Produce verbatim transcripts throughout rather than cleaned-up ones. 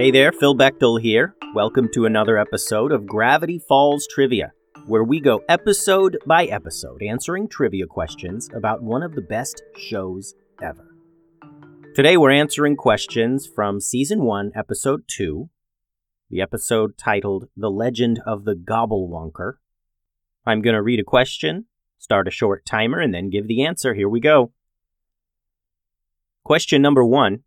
Hey there, Phil Bechtel here. Welcome to another episode of Gravity Falls Trivia, where we go episode by episode answering trivia questions about one of the best shows ever. Today we're answering questions from Season one, Episode two, the episode titled The Legend of the Gobblewonker. I'm going to read a question, start a short timer, and then give the answer. Here we go. Question number one.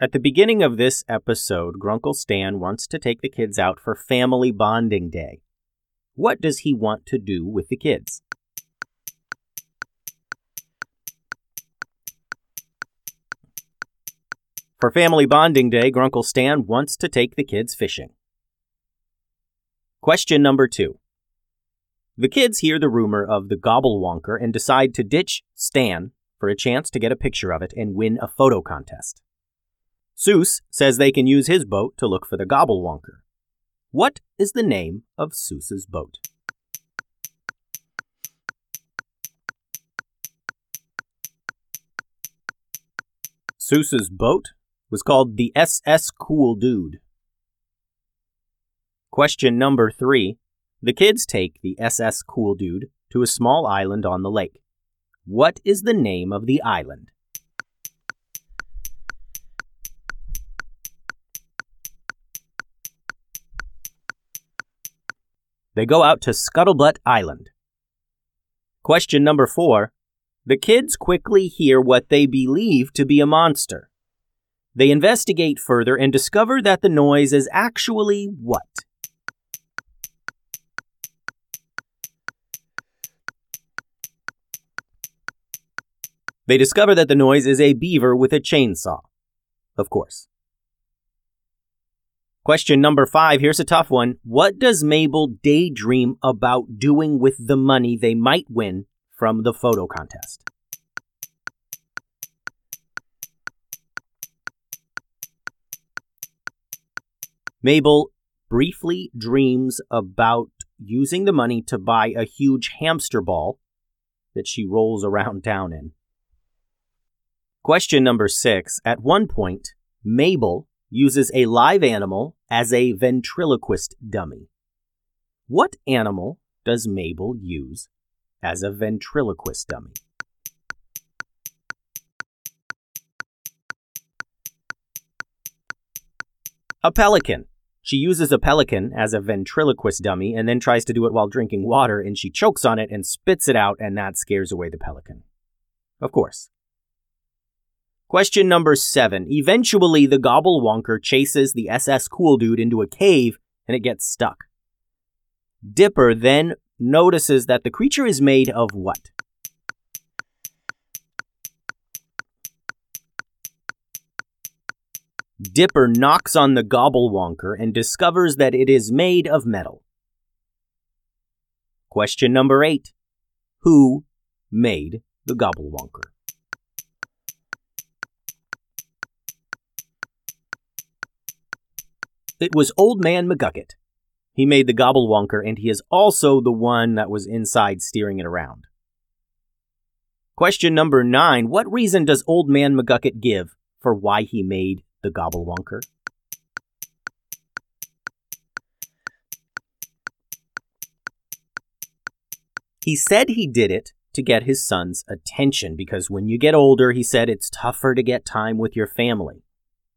At the beginning of this episode, Grunkle Stan wants to take the kids out for Family Bonding Day. What does he want to do with the kids? For Family Bonding Day, Grunkle Stan wants to take the kids fishing. Question number two. The kids hear the rumor of the Gobblewonker and decide to ditch Stan for a chance to get a picture of it and win a photo contest. Soos says they can use his boat to look for the Gobblewonker. What is the name of Soos's boat? Soos's boat was called the S S Cool Dude. Question number three. The kids take the S S Cool Dude to a small island on the lake. What is the name of the island? They go out to Scuttlebutt Island. Question number four. The kids quickly hear what they believe to be a monster. They investigate further and discover that the noise is actually what? They discover that the noise is a beaver with a chainsaw. Of course. Question number five. Here's a tough one. What does Mabel daydream about doing with the money they might win from the photo contest? Mabel briefly dreams about using the money to buy a huge hamster ball that she rolls around town in. Question number six. At one point, Mabel uses a live animal as a ventriloquist dummy. What animal does Mabel use as a ventriloquist dummy? A pelican. She uses a pelican as a ventriloquist dummy and then tries to do it while drinking water, and she chokes on it and spits it out, and that scares away the pelican. Of course. Question number seven. Eventually, the Gobblewonker chases the S S Cool Dude into a cave, and it gets stuck. Dipper then notices that the creature is made of what? Dipper knocks on the Gobblewonker and discovers that it is made of metal. Question number eight. Who made the Gobblewonker? It was Old Man McGucket. He made the Gobblewonker, and he is also the one that was inside steering it around. Question number nine. What reason does Old Man McGucket give for why he made the Gobblewonker? He said he did it to get his son's attention, because when you get older, he said it's tougher to get time with your family.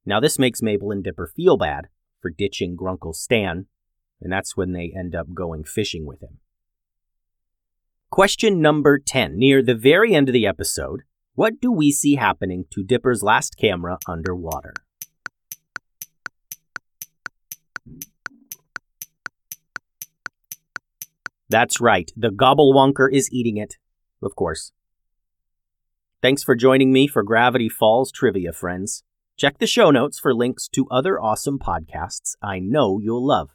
Now this makes Mabel and Dipper feel bad for ditching Grunkle Stan, and that's when they end up going fishing with him. Question number ten. Near the very end of the episode, what do we see happening to Dipper's last camera underwater? That's right. The Gobblewonker is eating it, of course. Thanks for joining me for Gravity Falls Trivia, friends. Check the show notes for links to other awesome podcasts I know you'll love.